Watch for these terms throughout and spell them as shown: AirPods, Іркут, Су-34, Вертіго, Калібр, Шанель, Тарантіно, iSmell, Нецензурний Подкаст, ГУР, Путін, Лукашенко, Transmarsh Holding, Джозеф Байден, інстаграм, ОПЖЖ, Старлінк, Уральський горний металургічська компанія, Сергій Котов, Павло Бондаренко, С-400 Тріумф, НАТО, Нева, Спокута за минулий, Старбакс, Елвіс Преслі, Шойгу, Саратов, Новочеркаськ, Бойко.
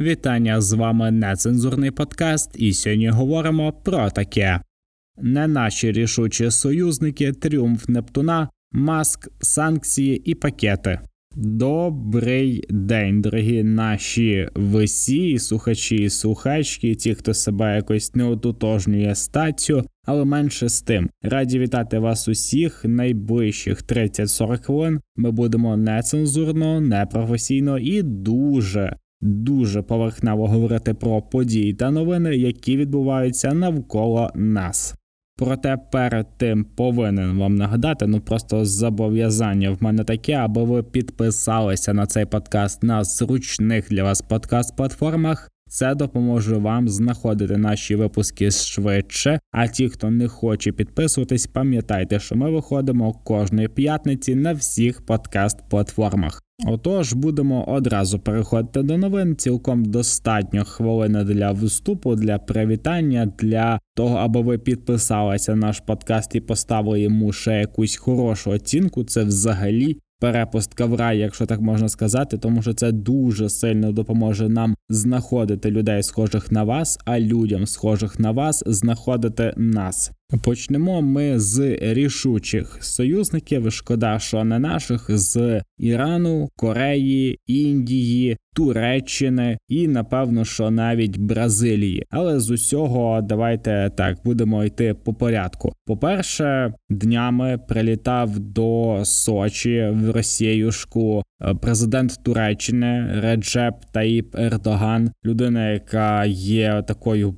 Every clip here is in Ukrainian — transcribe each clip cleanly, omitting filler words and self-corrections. Вітання, з вами Нецензурний подкаст, і сьогодні говоримо про таке. Не наші рішучі союзники, тріумф Нептуна, Маск, санкції і пакети. Добрий день, дорогі наші весі, слухачі і слухачки, ті, хто себе якось не ототожнює статтю, але менше з тим. Раді вітати вас усіх, найближчих 30-40 хвилин. Ми будемо нецензурно, непрофесійно і дуже поверхнево говорити про події та новини, які відбуваються навколо нас. Проте перед тим повинен вам нагадати, просто зобов'язання в мене таке, аби ви підписалися на цей подкаст на зручних для вас подкаст-платформах. Це допоможе вам знаходити наші випуски швидше, а ті, хто не хоче підписуватись, пам'ятайте, що ми виходимо кожної п'ятниці на всіх подкаст-платформах. Отож, будемо одразу переходити до новин. Цілком достатньо хвилини для вступу, для привітання, для того, аби ви підписалися на наш подкаст і поставили йому ще якусь хорошу оцінку. Це взагалі перепустка в рай, якщо так можна сказати, тому що це дуже сильно допоможе нам знаходити людей схожих на вас, а людям схожих на вас знаходити нас. Почнемо ми з рішучих союзників, шкода, що не наших, з Ірану, Кореї, Індії, Туреччини і, напевно, що навіть Бразилії. Але з усього давайте так, будемо йти по порядку. По-перше, днями прилітав до Сочі в Росіюшку президент Туреччини Реджеп Таїп Ердоган, людина, яка є такою,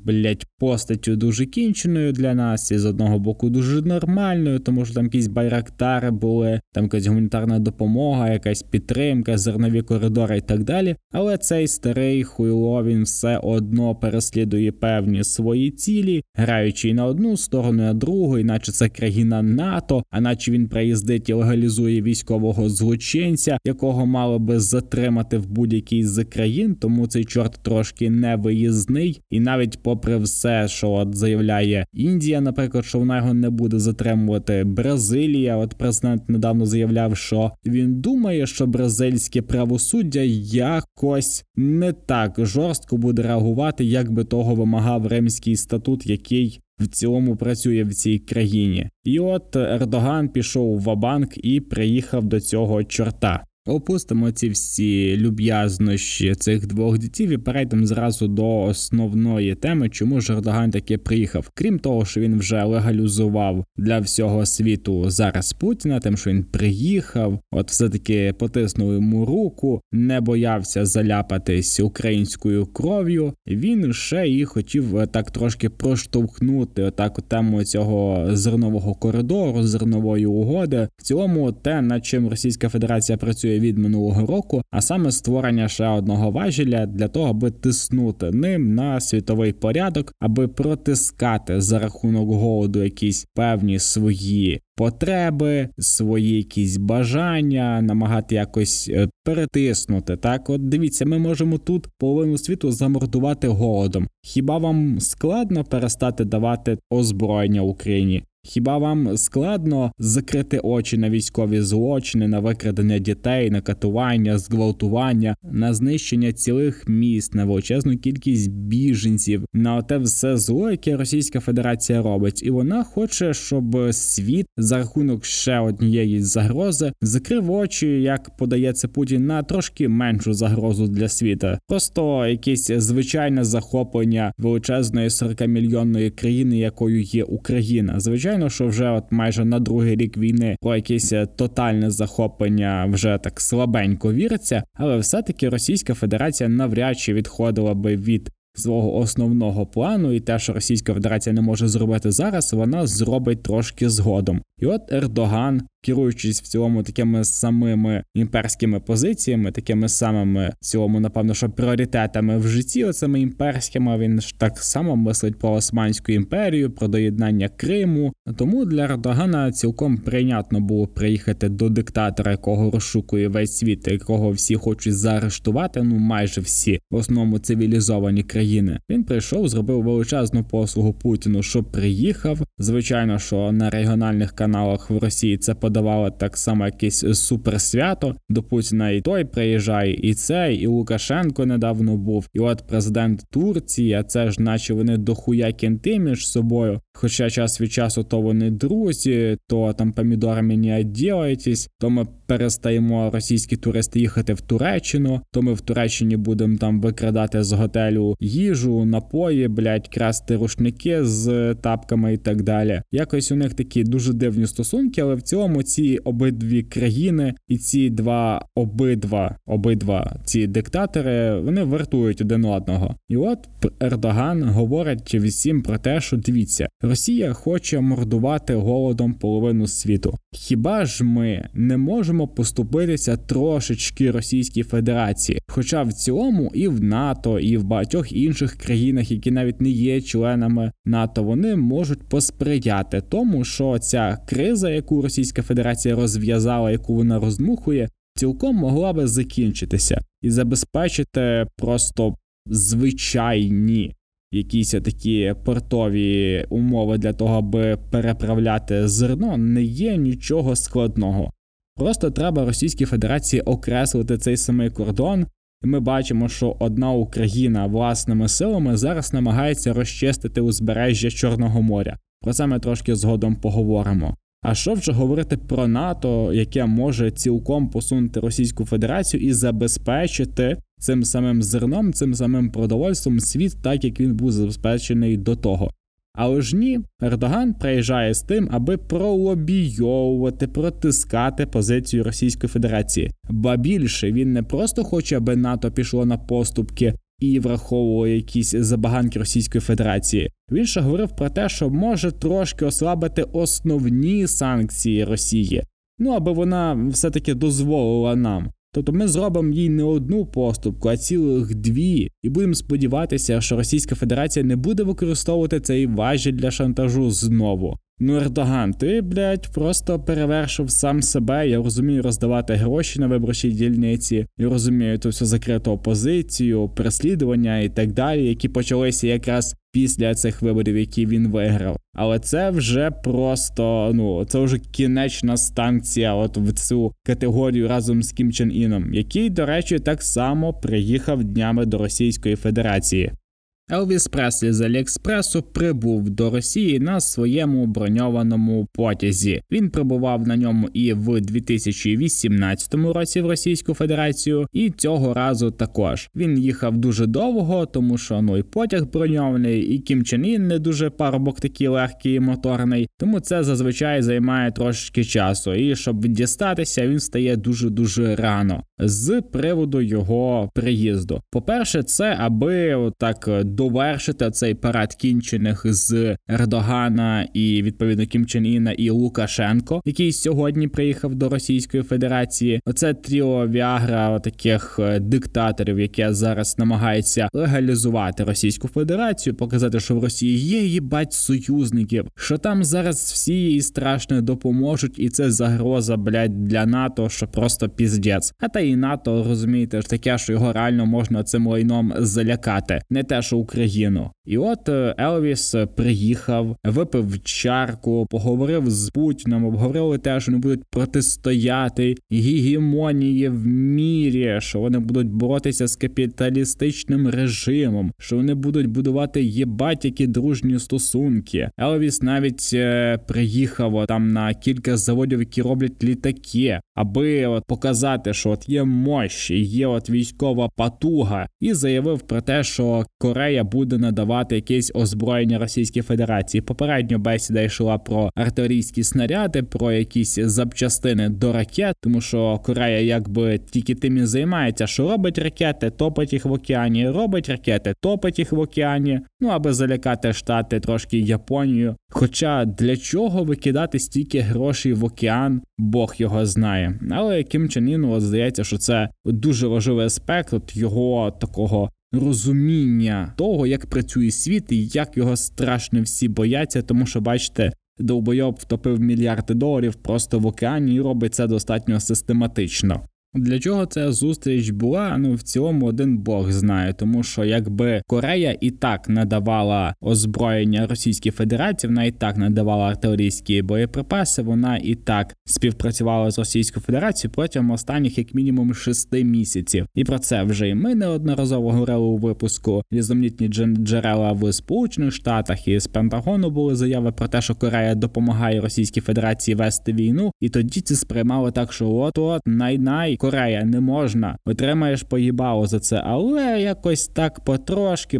постаттю дуже кінченою для нас і з одного боку дуже нормальною, тому що там якісь байрактари були, там якась гуманітарна допомога, якась підтримка, зернові коридори і так далі. Але цей старий хуйло, він все одно переслідує певні свої цілі, граючи і на одну сторону, і на другу, іначе це країна НАТО, а наче він приїздить і легалізує військового злочинця, якого мало би затримати в будь-якій з країн, тому цей чорт трошки невиїзний. І навіть попри все, що от заявляє Індія, наприклад, що вона його не буде затримувати, Бразилія, от президент недавно заявляв, що він думає, що бразильське правосуддя якось не так жорстко буде реагувати, як би того вимагав Римський статут, який в цілому працює в цій країні. І от Ердоган пішов ва-банк і приїхав до цього чорта. Опустимо ці всі люб'язнощі цих двох дітів і перейдемо зразу до основної теми, чому ж Ердоган таки приїхав. Крім того, що він вже легалізував для всього світу зараз Путіна, тим, що він приїхав, от все-таки потиснув йому руку, не боявся заляпатись українською кров'ю, він ще і хотів так трошки проштовхнути отак тему цього зернового коридору, зернової угоди. В цілому те, над чим Російська Федерація працює від минулого року, а саме створення ще одного важеля для того, аби тиснути ним на світовий порядок, аби протискати за рахунок голоду якісь певні свої потреби, свої якісь бажання, намагати якось перетиснути. Так, от дивіться, ми можемо тут половину світу замордувати голодом. Хіба вам складно перестати давати озброєння Україні? Хіба вам складно закрити очі на військові злочини, на викрадення дітей, на катування, зґвалтування, на знищення цілих міст, на величезну кількість біженців, на те все зло, яке Російська Федерація робить? І вона хоче, щоб світ за рахунок ще однієї загрози закрив очі, як подається Путін, на трошки меншу загрозу для світа. Просто якесь звичайне захоплення величезної 40-мільйонної країни, якою є Україна. Звичайно, що вже от майже на другий рік війни про якесь тотальне захоплення вже так слабенько віриться, але все-таки Російська Федерація навряд чи відходила би від свого основного плану, і те, що Російська Федерація не може зробити зараз, вона зробить трошки згодом. І от Ердоган, керуючись в цілому такими самими імперськими позиціями, такими самими в цілому, напевно, що пріоритетами в житті оцими імперськими, він ж так само мислить про Османську імперію, про доєднання Криму. Тому для Ердогана цілком прийнятно було приїхати до диктатора, якого розшукує весь світ, якого всі хочуть заарештувати, майже всі, в основному цивілізовані країни. Він прийшов, зробив величезну послугу Путіну, що приїхав. Звичайно, що на регіональних каналах каналах в Росії це подавали так само якесь суперсвято. До Путіна і той приїжджає, і цей, і Лукашенко недавно був, і от президент Турції, а це ж наче вони дохуя кінти між собою. Хоча час від часу то вони друзі, то там помідорами не відділаєтесь, то ми перестаємо російські туристи їхати в Туреччину, то ми в Туреччині будемо там викрадати з готелю їжу, напої, блять, красти рушники з тапками і так далі. Якось у них такі дуже дивні стосунки, але в цілому ці обидві країни і ці два обидва ці диктатори, вони вартують один одного. І от Ердоган говорить всім про те, що дивіться, Росія хоче мордувати голодом половину світу. Хіба ж ми не можемо поступитися трошечки Російській Федерації? Хоча в цілому і в НАТО, і в багатьох інших країнах, які навіть не є членами НАТО, вони можуть посприяти тому, що ця криза, яку Російська Федерація розв'язала, яку вона роздмухує, цілком могла би закінчитися і забезпечити просто звичайні якісь такі портові умови для того, аби переправляти зерно, не є нічого складного. Просто треба Російській Федерації окреслити цей самий кордон. Ми бачимо, що одна Україна власними силами зараз намагається розчистити узбережжя Чорного моря. Про це ми трошки згодом поговоримо. А що вже говорити про НАТО, яке може цілком посунути Російську Федерацію і забезпечити цим самим зерном, цим самим продовольством світ, так як він був забезпечений до того. Але ж ні, Ердоган приїжджає з тим, аби пролобійовувати, протискати позицію Російської Федерації. Ба більше, він не просто хоче, аби НАТО пішло на поступки і враховувало якісь забаганки Російської Федерації. Він ще говорив про те, що може трошки ослабити основні санкції Росії. Ну, аби вона все-таки дозволила нам. Тобто ми зробимо їй не одну поступку, а цілих дві, і будемо сподіватися, що Російська Федерація не буде використовувати цей важіль для шантажу знову. Ну, Ердоган, ти, блядь, просто перевершив сам себе. Я розумію роздавати гроші на виборчій дільниці, я розумію ту всю закриту опозицію, переслідування і так далі, які почалися якраз після цих виборів, які він виграв. Але це вже просто, це вже кінечна станція от в цю категорію разом з Кім Чен Іном, який, до речі, так само приїхав днями до Російської Федерації. Елвіс Преслі з Аліекспресу прибув до Росії на своєму броньованому потязі. Він прибував на ньому і в 2018 році в Російську Федерацію, і цього разу також. Він їхав дуже довго, тому що, і потяг броньований, і Кім Чен Ин не дуже парубок такий легкий і моторний, тому це зазвичай займає трошечки часу, і щоб дістатися, він стає дуже-дуже рано. З приводу його приїзду. По-перше, це аби отак довершити цей парад кінчених з Ердогана і, відповідно, Кім Чен Іна і Лукашенко, який сьогодні приїхав до Російської Федерації. Оце тріо Віагра таких диктаторів, яке зараз намагається легалізувати Російську Федерацію, показати, що в Росії є, їбать, союзників, що там зараз всі їй страшно допоможуть, і це загроза, блядь, для НАТО, що просто піздець. А та і НАТО, розумієте, таке, що його реально можна цим лайном залякати. Не те, що Україну. І от Елвіс приїхав, випив чарку, поговорив з Путіном, обговорили те, що вони будуть протистояти гегемонії в мірі, що вони будуть боротися з капіталістичним режимом, що вони будуть будувати єбать які дружні стосунки. Елвіс навіть приїхав там на кілька заводів, які роблять літаки, аби показати, що є мощі, є військова потуга, і заявив про те, що Корея буде надавати якесь озброєння Російській Федерації. Попередньо бесіда йшла про артилерійські снаряди, про якісь запчастини до ракет, тому що Корея якби тільки тим і займається, що робить ракети, топить їх в океані, робить ракети, топить їх в океані, аби залякати Штати, трошки Японію. Хоча для чого викидати стільки грошей в океан, Бог його знає. Але Кім Чен Іну здається, що це дуже важливий аспект от його такого розуміння того, як працює світ і як його страшно всі бояться, тому що, бачите, довбойоб втопив мільярди доларів просто в океані і робить це достатньо систематично. Для чого ця зустріч була, в цілому один бог знає, тому що якби Корея і так надавала озброєння Російській Федерації, вона і так надавала артилерійські боєприпаси, вона і так співпрацювала з Російською Федерацією протягом останніх як мінімум 6 місяців. І про це вже і ми неодноразово говорили у випуску. Різноманітні джерела в Сполучених Штатах і з Пентагону були заяви про те, що Корея допомагає Російській Федерації вести війну, і тоді це сприймали так, що от най-най, Корея, не можна, отримаєш поїбало за це, але якось так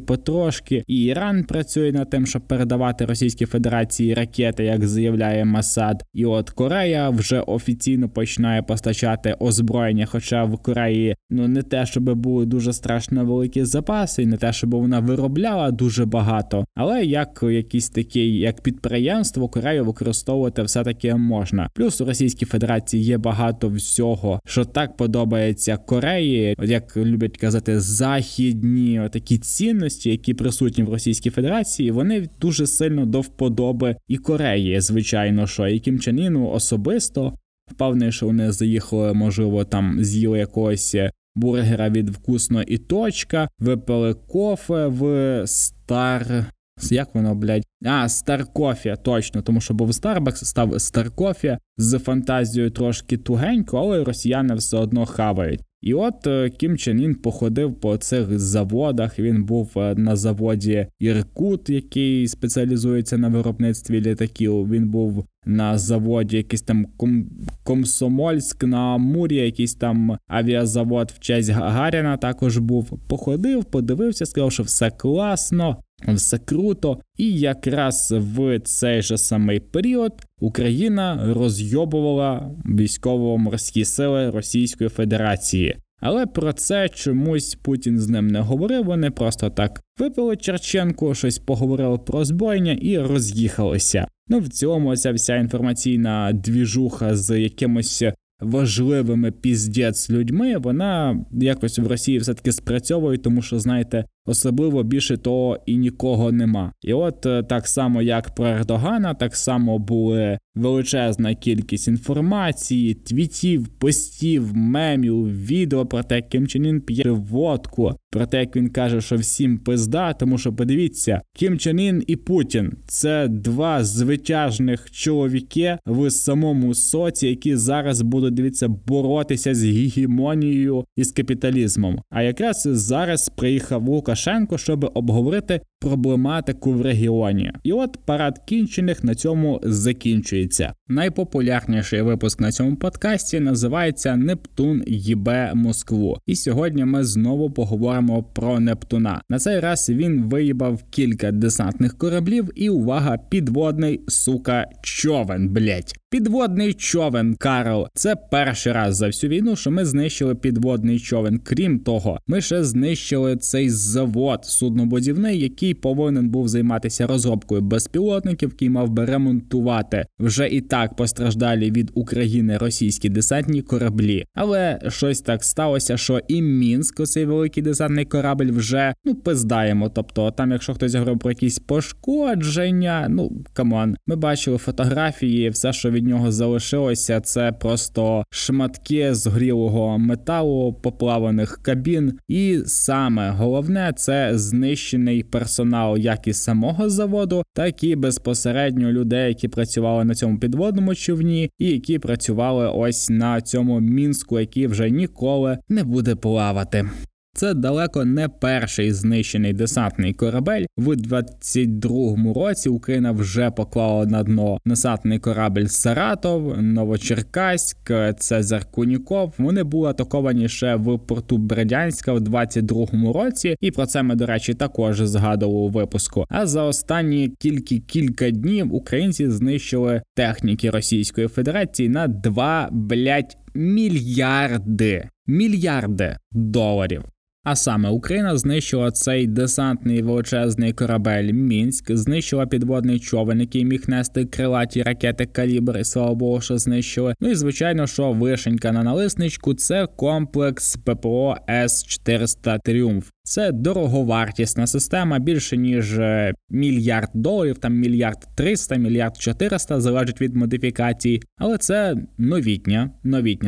потрошки, і Іран працює над тим, щоб передавати Російській Федерації ракети, як заявляє Масад, і от Корея вже офіційно починає постачати озброєння, хоча в Кореї, не те, щоб були дуже страшно великі запаси, і не те, щоб вона виробляла дуже багато, але як якийсь такий, як підприємство, Корею використовувати все-таки можна. Плюс у Російській Федерації є багато всього, що так подобається Кореї, як люблять казати, західні такі цінності, які присутні в Російській Федерації, вони дуже сильно до вподоби і Кореї, звичайно, що і Кім Чен Ину особисто. Впевнений, що вони заїхали, можливо, там з'їли якогось бургера від «Вкусно і точка», випили кофе в Стар Кофі, точно, тому що був Старбакс, став Стар Кофі, з фантазією трошки тугенько, але росіяни все одно хавають. І от Кім Чен Ин походив по цих заводах, він був на заводі «Іркут», який спеціалізується на виробництві літаків, він був на заводі якийсь там Комсомольськ на Амурі, якийсь там авіазавод в честь Гагаріна також був. Походив, подивився, сказав, що все класно, все круто. І якраз в цей же самий період Україна розйобувала військово-морські сили Російської Федерації. Але про це чомусь Путін з ним не говорив, вони просто так випили черченку, щось поговорили про озброєння і роз'їхалися. В цілому ця вся інформаційна двіжуха з якимось важливими піздець людьми, вона якось в Росії все-таки спрацьовує, тому що, особливо більше того і нікого нема. І от так само, як про Ердогана, так само була величезна кількість інформації, твітів, постів, мемів, відео про те, як Кім Чен Ин п'є водку, про те, як він каже, що всім пизда, тому що, подивіться, Кім Чен Ин і Путін – це два звитяжних чоловіки в самому соці, які зараз будуть, боротися з гегемонією і з капіталізмом. А якраз зараз приїхав Лукашенко, щоб обговорити проблематику в регіоні. І от парад кінчених на цьому закінчується. Найпопулярніший випуск на цьому подкасті називається «Нептун їбе Москву». І сьогодні ми знову поговоримо про Нептуна. На цей раз він виїбав кілька десантних кораблів і, увага, підводний, човен, Підводний човен, Карл. Це перший раз за всю війну, що ми знищили підводний човен. Крім того, ми ще знищили цей завод суднобудівний, який повинен був займатися розробкою безпілотників, який мав би ремонтувати вже і так постраждалі від України російські десантні кораблі. Але щось так сталося, що і Мінськ, оцей великий десантний корабль, вже, пиздаємо. Тобто, там, якщо хтось говорив про якісь пошкодження, камон. Ми бачили фотографії, все, що від нього залишилося, це просто шматки згорілого металу, поплаваних кабін. І саме головне, це знищений персонал як і самого заводу, так і безпосередньо людей, які працювали на цьому підводному човні і які працювали ось на цьому Мінську, який вже ніколи не буде плавати. Це далеко не перший знищений десантний корабель. В 22-му році Україна вже поклала на дно десантний корабель «Саратов», «Новочеркаськ», «Цезар Куніков». Вони були атаковані ще в порту Бердянська в 22-му році. І про це ми, до речі, також згадували у випуску. А за останні кілька днів українці знищили техніки Російської Федерації на 2 мільярди доларів. А саме Україна знищила цей десантний величезний корабель «Мінськ», знищила підводний човен, який міг нести крилаті ракети «Калібр», і слава Богу, що знищили. І, звичайно, що вишенька на налисничку – це комплекс ППО С-400 «Тріумф». Це дороговартісна система, більше ніж $1 мільярд, там $1,3 мільярда, $1,4 мільярда, залежить від модифікації. Але це новітня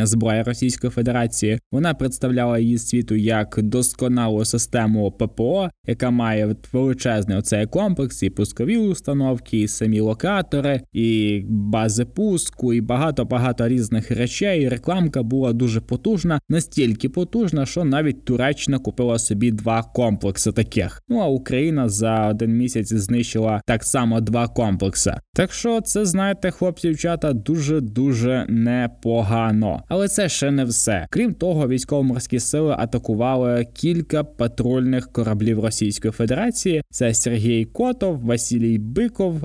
зброя Російської Федерації. Вона представляла її світу як досконалу систему ППО, яка має величезний оцей комплекс, і пускові установки, і самі локатори, і бази пуску, і багато різних речей. Рекламка була дуже потужна, настільки потужна, що навіть Туреччина купила собі 2 комплекси таких. Ну а Україна за 1 місяць знищила так само 2 комплекси. Так що це, знаєте, хлопці, дівчата, дуже непогано. Але це ще не все. Крім того, військово-морські сили атакували кілька патрульних кораблів Російської Федерації. Це Сергій Котов, Василій Биков.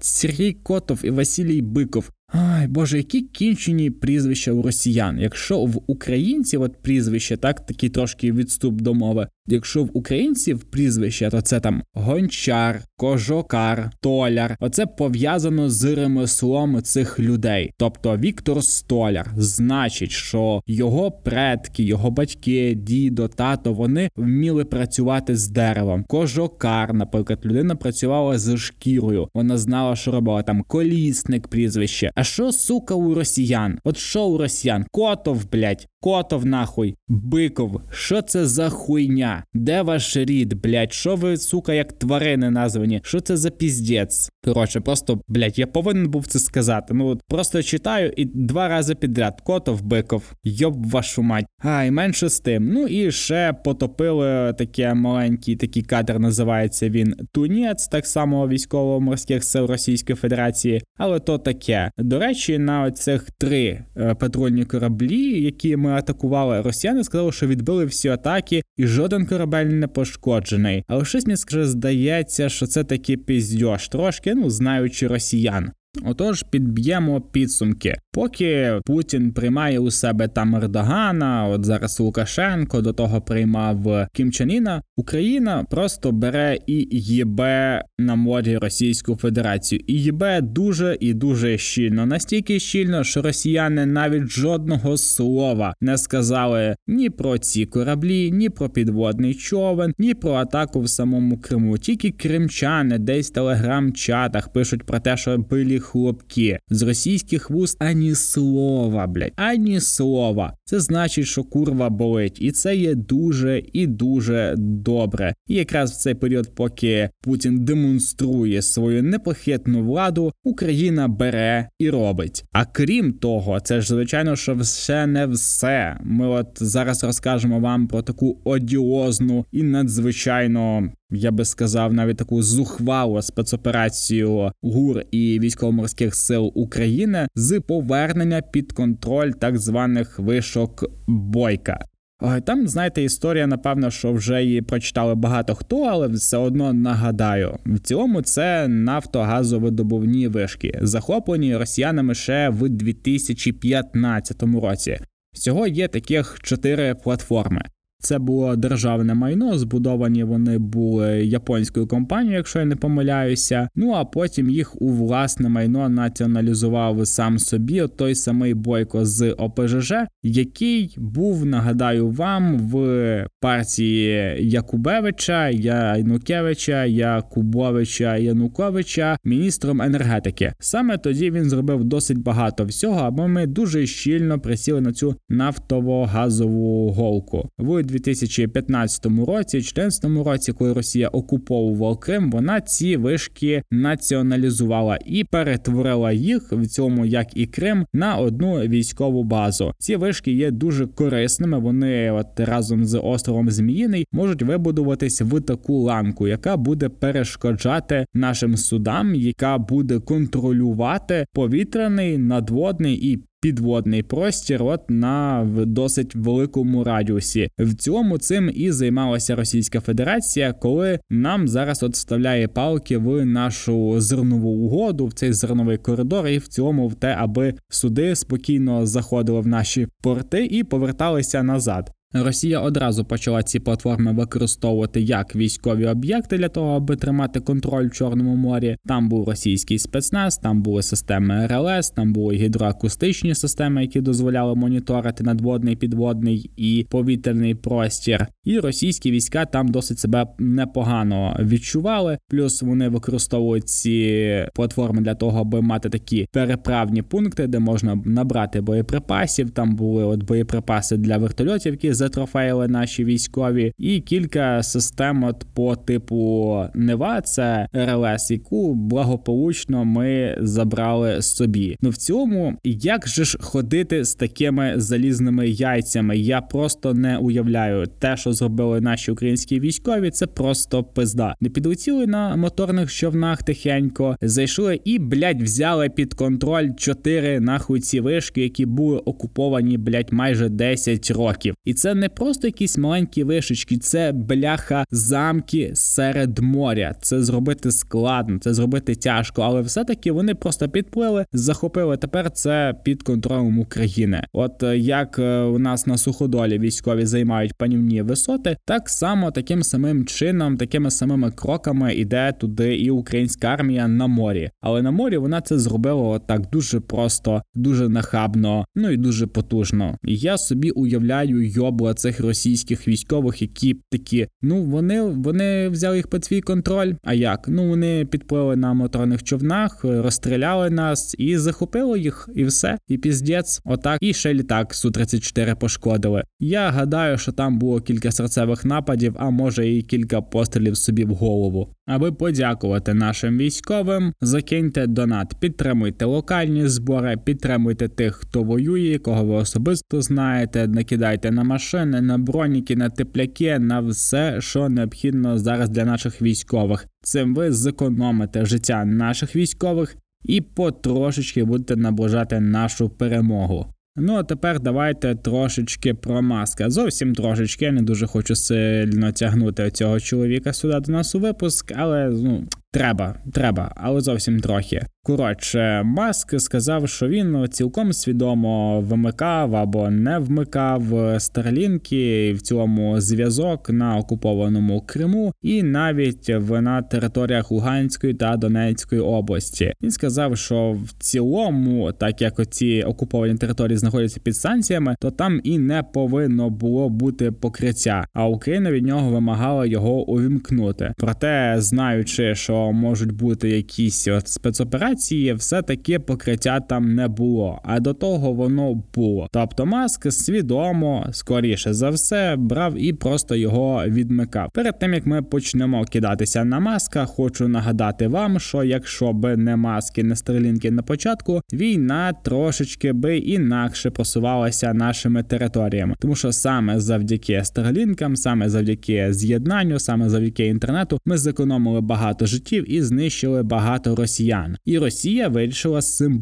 Сергій Котов і Василій Биков. Ай, боже, які кінчені прізвища у росіян. Якщо в українців от прізвище, так, такий трошки відступ до мови. Якщо в українців прізвище, то це там Гончар, Кожокар, Толяр. Оце пов'язано з ремеслом цих людей. Тобто Віктор Столяр. Значить, що його предки, його батьки, дідо, тато, вони вміли працювати з деревом. Кожокар, наприклад, людина працювала з шкірою. Вона знала, що робила там колісник прізвище. А що, сука, у росіян? От що у росіян? Котов, блять. Котов, нахуй. Биков. Що це за хуйня? Де ваш рід, блять? Що ви, сука, як тварини названі? Що це за піздець? Коротше, просто, блять, я повинен був це сказати. Ну, просто читаю і 2 рази підряд. Котов, Биков. Йоб вашу мать. І менше з тим. Ну і ще потопили таке маленький такий кадр, називається він Туніць, так само військово-морських сил Російської Федерації. Але то таке. До речі, на цих 3 патрульні кораблі, які ми атакували, росіяни сказали, що відбили всі атаки і жоден корабель не пошкоджений. Але щось мені здається, що це таки піздьош трошки, ну, знаючи росіян. Отож, підб'ємо підсумки. Поки Путін приймає у себе там Ердогана, от зараз Лукашенко, до того приймав Кім Чен Ина, Україна просто бере і їбе на морі Російську Федерацію. І їбе дуже і дуже щільно. Настільки щільно, що росіяни навіть жодного слова не сказали ні про ці кораблі, ні про підводний човен, ні про атаку в самому Криму. Тільки кримчани десь в телеграм-чатах пишуть про те, що билі хлопки. З російських вуст ані слова, блядь. Ані слова. Це значить, що курва болить. І це є дуже і дуже добре. І якраз в цей період, поки Путін демонструє свою непохитну владу, Україна бере і робить. А крім того, це ж, звичайно, що все не все. Ми от зараз розкажемо вам про таку одіозну і надзвичайно, я би сказав, навіть таку зухвалу спецоперацію ГУР і Військово-морських сил України з повернення під контроль так званих вишок Бойка. Там, знаєте, історія, напевно, що вже її прочитали багато хто, але все одно нагадаю. В цілому це нафтогазовидобувні вишки, захоплені росіянами ще в 2015 році. Всього є таких 4 платформи. Це було державне майно, збудовані вони були японською компанією, якщо я не помиляюся. Ну а потім їх у власне майно націоналізував сам собі той самий Бойко з ОПЖЖ, який був, нагадаю вам, в партії Якубевича, Янукевича, Якубовича, Януковича міністром енергетики. Саме тоді він зробив досить багато всього, аби ми дуже щільно присіли на цю нафтово-газову голку. В 2015 році, 2014 році, коли Росія окуповувала Крим, вона ці вишки націоналізувала і перетворила їх, в цьому як і Крим, на одну військову базу. Ці вишки є дуже корисними, вони от разом з островом Зміїний можуть вибудуватись в таку ланку, яка буде перешкоджати нашим судам, яка буде контролювати повітряний, надводний і підводний простір от на досить великому радіусі. В цілому цим і займалася Російська Федерація, коли нам зараз от вставляє палки в нашу зернову угоду, в цей зерновий коридор і в цілому в те, аби суди спокійно заходили в наші порти і поверталися назад. Росія одразу почала ці платформи використовувати як військові об'єкти для того, аби тримати контроль в Чорному морі. Там був російський спецназ, там були системи РЛС, там були гідроакустичні системи, які дозволяли моніторити надводний, підводний і повітряний простір. І російські війська там досить себе непогано відчували. Плюс вони використовують ці платформи для того, аби мати такі переправні пункти, де можна набрати боєприпасів. Там були от боєприпаси для вертольотів, які затрофеїли наші військові, і кілька систем от по типу Нева, це РЛС, яку благополучно ми забрали собі. Ну в цілому, як же ж ходити з такими залізними яйцями? Я просто не уявляю. Те, що зробили наші українські військові, це просто пизда. Не підлетіли на моторних човнах тихенько, зайшли і, блять, взяли під контроль 4 нахуй ці вишки, які були окуповані, блять, майже 10 років. І це не просто якісь маленькі вишечки, це, бляха, замки серед моря. Це зробити складно, це зробити тяжко, але все-таки вони просто підплили, захопили. Тепер це під контролем України. От як у нас на Суходолі військові займають панівні висоти, так само таким самим чином, такими самими кроками іде туди і українська армія на морі. Але на морі вона це зробила так дуже просто, дуже нахабно, ну і дуже потужно. І я собі уявляю йобла цих російських військових, які такі, ну вони взяли їх під свій контроль, а як? Ну вони підплили на моторних човнах, розстріляли нас і захопили їх, і все, і піздець, отак, і ще літак Су-34 пошкодили. Я гадаю, що там було кілька серцевих нападів, а може і кілька пострілів собі в голову. Аби подякувати нашим військовим, закиньте донат, підтримуйте локальні збори, підтримуйте тих, хто воює, кого ви особисто знаєте, накидайте на машини, на броніки, на тепляки, на все, що необхідно зараз для наших військових. Цим ви зекономите життя наших військових і потрошечки будете наближати нашу перемогу. Ну а тепер давайте трошечки про Маска. Зовсім трошечки, я не дуже хочу сильно тягнути цього чоловіка сюди до нас у випуск, але треба, але зовсім трохи. Коротше, Маск сказав, що він цілком свідомо вимикав або не вмикав Старлінки, в цілому зв'язок на окупованому Криму і навіть на територіях Луганської та Донецької області. Він сказав, що в цілому, так як оці окуповані території знаходяться під санкціями, то там і не повинно було бути покриття, а Україна від нього вимагала його увімкнути. Проте, знаючи, що можуть бути якісь спецоперації, все-таки покриття там не було, а до того воно було. Тобто Маск свідомо, скоріше за все, брав і просто його відмикав. Перед тим, як ми почнемо кидатися на Маска, хочу нагадати вам, що якщо би не Маски, не Старлінки на початку, війна трошечки би інакше просувалася нашими територіями. Тому що саме завдяки Старлінкам, саме завдяки з'єднанню, саме завдяки інтернету, ми зекономили багато життів і знищили багато росіян. І Росія вирішила з цим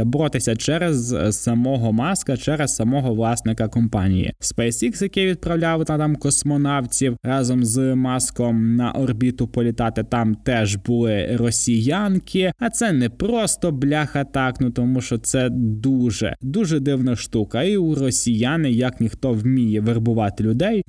боротися через самого Маска, через самого власника компанії. SpaceX, який відправляв там космонавтів разом з Маском на орбіту політати, там теж були росіянки. А це не просто бляха так, ну тому що це дуже, дуже дивна штука. І у росіяни, як ніхто, вміє вербувати людей.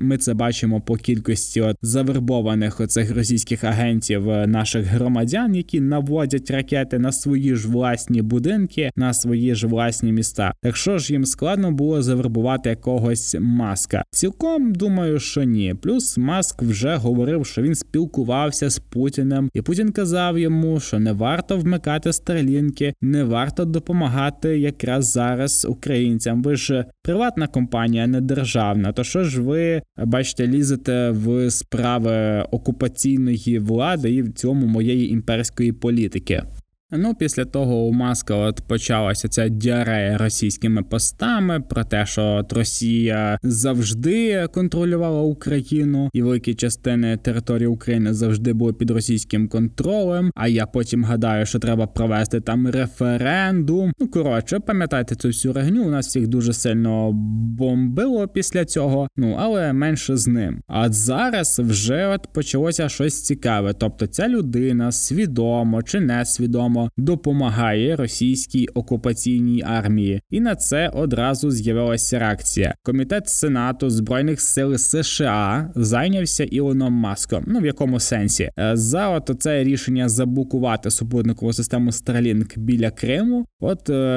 Ми це бачимо по кількості от завербованих оцих російських агентів наших громадян, які наводять ракети на свої ж власні будинки, на свої ж власні міста. Так що ж їм складно було завербувати якогось Маска? Цілком думаю, що ні. Плюс Маск вже говорив, що він спілкувався з Путіним, і Путін казав йому, що не варто вмикати Старлінки, не варто допомагати якраз зараз українцям. Ви ж приватна компанія, не державна. То що ж ви, бачите, лізете в справи окупаційної влади і в цьому моєї імперської політики. Ну, після того у Маска от почалася ця діарея російськими постами про те, що от Росія завжди контролювала Україну, і великі частини території України завжди були під російським контролем, а я потім гадаю, що треба провести там референдум. Ну, коротше, пам'ятайте цю всю регню, у нас всіх дуже сильно бомбило після цього, ну, але менше з ним. А зараз вже от почалося щось цікаве, тобто ця людина свідомо чи не свідомо прямо допомагає російській окупаційній армії. І на це одразу з'явилася реакція. Комітет Сенату Збройних сил США зайнявся Ілоном Маском. Ну, в якому сенсі? За це рішення заблокувати супутникову систему Старлінк біля Криму,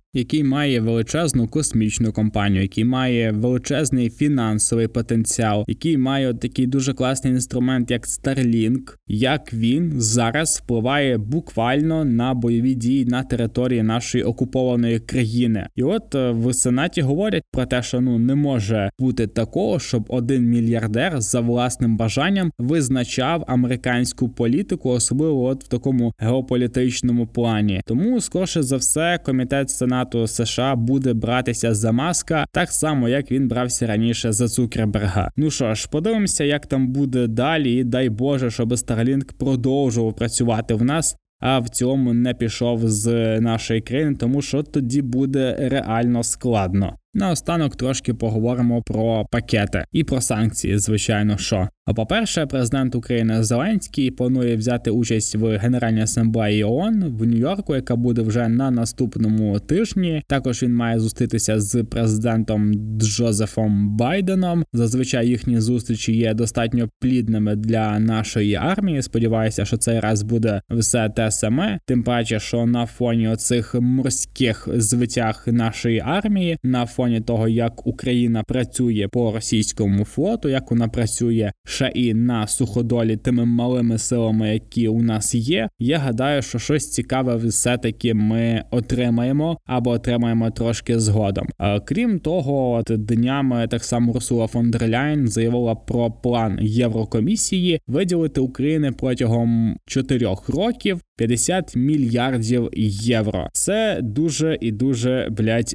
який має величезну космічну компанію, який має величезний фінансовий потенціал, який має такий дуже класний інструмент, як Starlink, як він зараз впливає буквально на бойові дії на території нашої окупованої країни. І в Сенаті говорять про те, що не може бути такого, щоб один мільярдер за власним бажанням визначав американську політику, особливо в такому геополітичному плані. Тому, скорше за все, комітет Сенату США буде братися за Маска, так само, як він брався раніше за Цукерберга. Ну що ж, подивимося, як там буде далі, і дай Боже, щоб Starlink продовжував працювати в нас, а в цілому не пішов з нашої країни, тому що тоді буде реально складно. Наостанок трошки поговоримо про пакети і про санкції, звичайно, що. А по-перше, президент України Зеленський планує взяти участь в Генеральній асамблеї ООН в Нью-Йорку, яка буде вже на наступному тижні. Також він має зустрітися з президентом Джозефом Байденом. Зазвичай їхні зустрічі є достатньо плідними для нашої армії. Сподіваюся, що цей раз буде все те саме. Тим паче, що на фоні оцих морських звитяг нашої армії, на фоні того, як Україна працює по російському флоту, як вона працює ще і на суходолі тими малими силами, які у нас є, я гадаю, що щось цікаве все-таки ми отримаємо, або отримаємо трошки згодом. Крім того, днями так само Урсула фон Дерляйн заявила про план Єврокомісії виділити Україні протягом 4 років 50 мільярдів євро. Це дуже і дуже,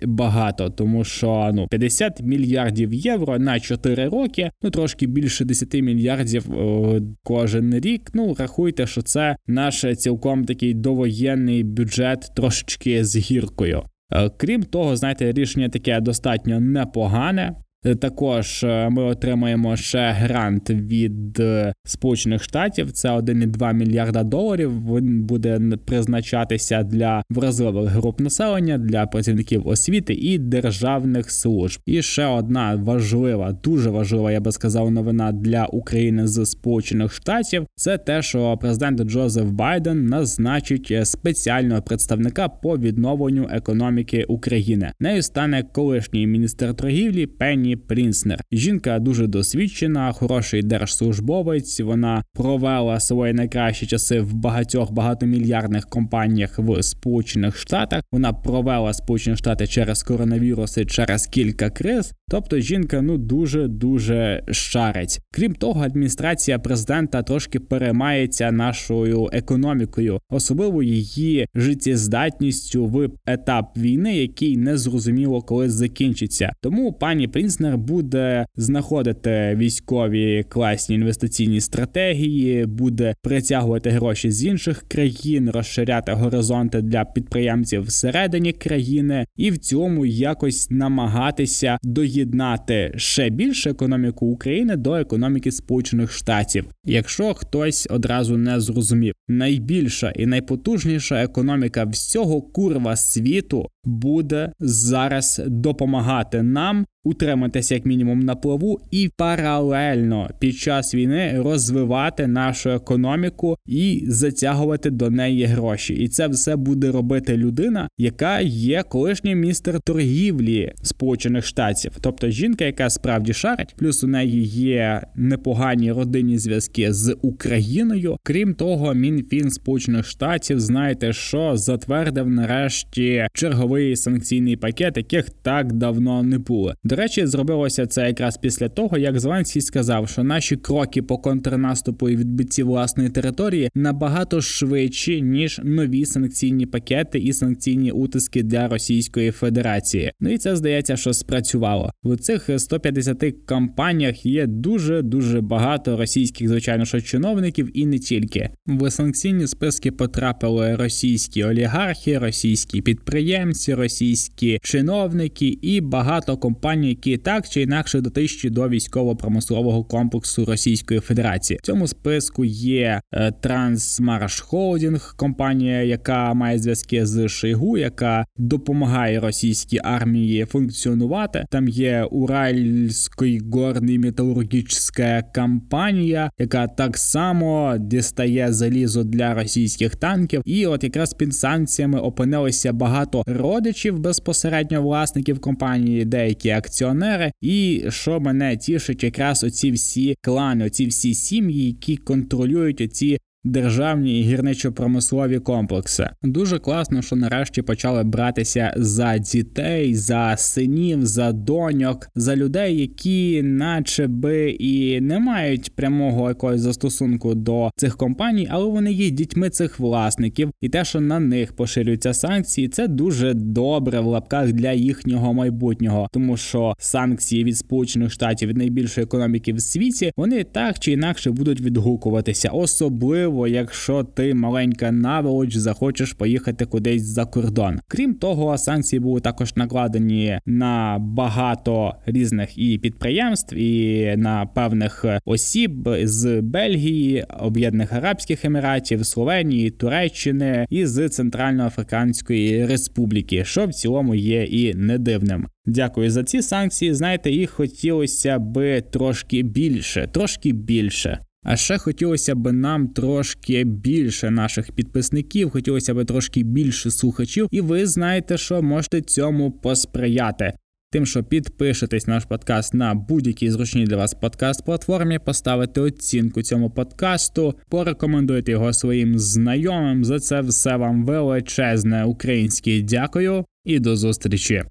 багато, тому що, 50 мільярдів євро на 4 роки, трошки більше 10 мільярдів кожен рік. Рахуйте, що це наш цілком такий довоєнний бюджет трошечки з гіркою. Крім того, рішення таке достатньо непогане. Також ми отримаємо ще грант від Сполучених Штатів, це 1,2 мільярда доларів, він буде призначатися для вразливих груп населення, для працівників освіти і державних служб. І ще одна важлива, дуже важлива, я би сказав, новина для України з Сполучених Штатів, це те, що президент Джозеф Байден назначить спеціального представника по відновленню економіки України. Нею стане колишній міністр торгівлі Пенні Прінснер. Жінка дуже досвідчена, хороший держслужбовець, вона провела свої найкращі часи в багатьох багатомільярдних компаніях в Сполучених Штатах, вона провела Сполучені Штати через коронавіруси, через кілька криз, тобто жінка, дуже-дуже шарить. Крім того, адміністрація президента трошки переймається нашою економікою, особливо її життєздатністю в етап війни, який незрозуміло коли закінчиться. Тому пані Прінснер буде знаходити військові класні інвестиційні стратегії, буде притягувати гроші з інших країн, розширяти горизонти для підприємців всередині країни і в цьому якось намагатися доєднати ще більше економіку України до економіки Сполучених Штатів. Якщо хтось одразу не зрозумів, найбільша і найпотужніша економіка всього світу буде зараз допомагати нам утриматися як мінімум на плаву і паралельно під час війни розвивати нашу економіку і затягувати до неї гроші. І це все буде робити людина, яка є колишній міністр торгівлі Сполучених Штатів. Тобто жінка, яка справді шарить, плюс у неї є непогані родинні зв'язки з Україною. Крім того, Мінфін Сполучених Штатів, затвердив нарешті черговий новий санкційний пакет, яких так давно не було. До речі, зробилося це якраз після того, як Зеленський сказав, що наші кроки по контрнаступу і відбитті власної території набагато швидші, ніж нові санкційні пакети і санкційні утиски для Російської Федерації. Ну і це, здається, що спрацювало. В цих 150 компаніях є дуже-дуже багато російських, звичайно, що чиновників і не тільки. В санкційні списки потрапили російські олігархи, російські підприємці, російські чиновники і багато компаній, які так чи інакше дотичні до військово-промислового комплексу Російської Федерації. В цьому списку є Transmarsh Holding, компанія, яка має зв'язки з Шойгу, яка допомагає російській армії функціонувати. Там є Уральський горний металургічська компанія, яка так само дістає залізо для російських танків. І от якраз під санкціями опинилися багато родичів безпосередньо власників компанії, деякі акціонери. І що мене тішить, якраз оці всі клани, оці всі сім'ї, які контролюють оці державні і гірничо-промислові комплекси. Дуже класно, що нарешті почали братися за дітей, за синів, за доньок, за людей, які наче би і не мають прямого якогось застосунку до цих компаній, але вони є дітьми цих власників, і те, що на них поширюються санкції, це дуже добре в лапках для їхнього майбутнього, тому що санкції від Сполучених Штатів, від найбільшої економіки в світі, вони так чи інакше будуть відгукуватися, особливо якщо ти, маленька наволоч, захочеш поїхати кудись за кордон. Крім того, санкції були також накладені на багато різних і підприємств, і на певних осіб з Бельгії, Об'єднаних Арабських Еміратів, Словенії, Туреччини і з Центральноафриканської Республіки, що в цілому є і не дивним. Дякую за ці санкції, знаєте, їх хотілося би трошки більше. А ще хотілося б нам трошки більше наших підписників, хотілося б трошки більше слухачів, і ви знаєте, що можете цьому посприяти. Тим, що підпишетесь на наш подкаст на будь-якій зручній для вас подкаст-платформі, поставите оцінку цьому подкасту, порекомендуйте його своїм знайомим. За це все вам величезне українське дякую і до зустрічі!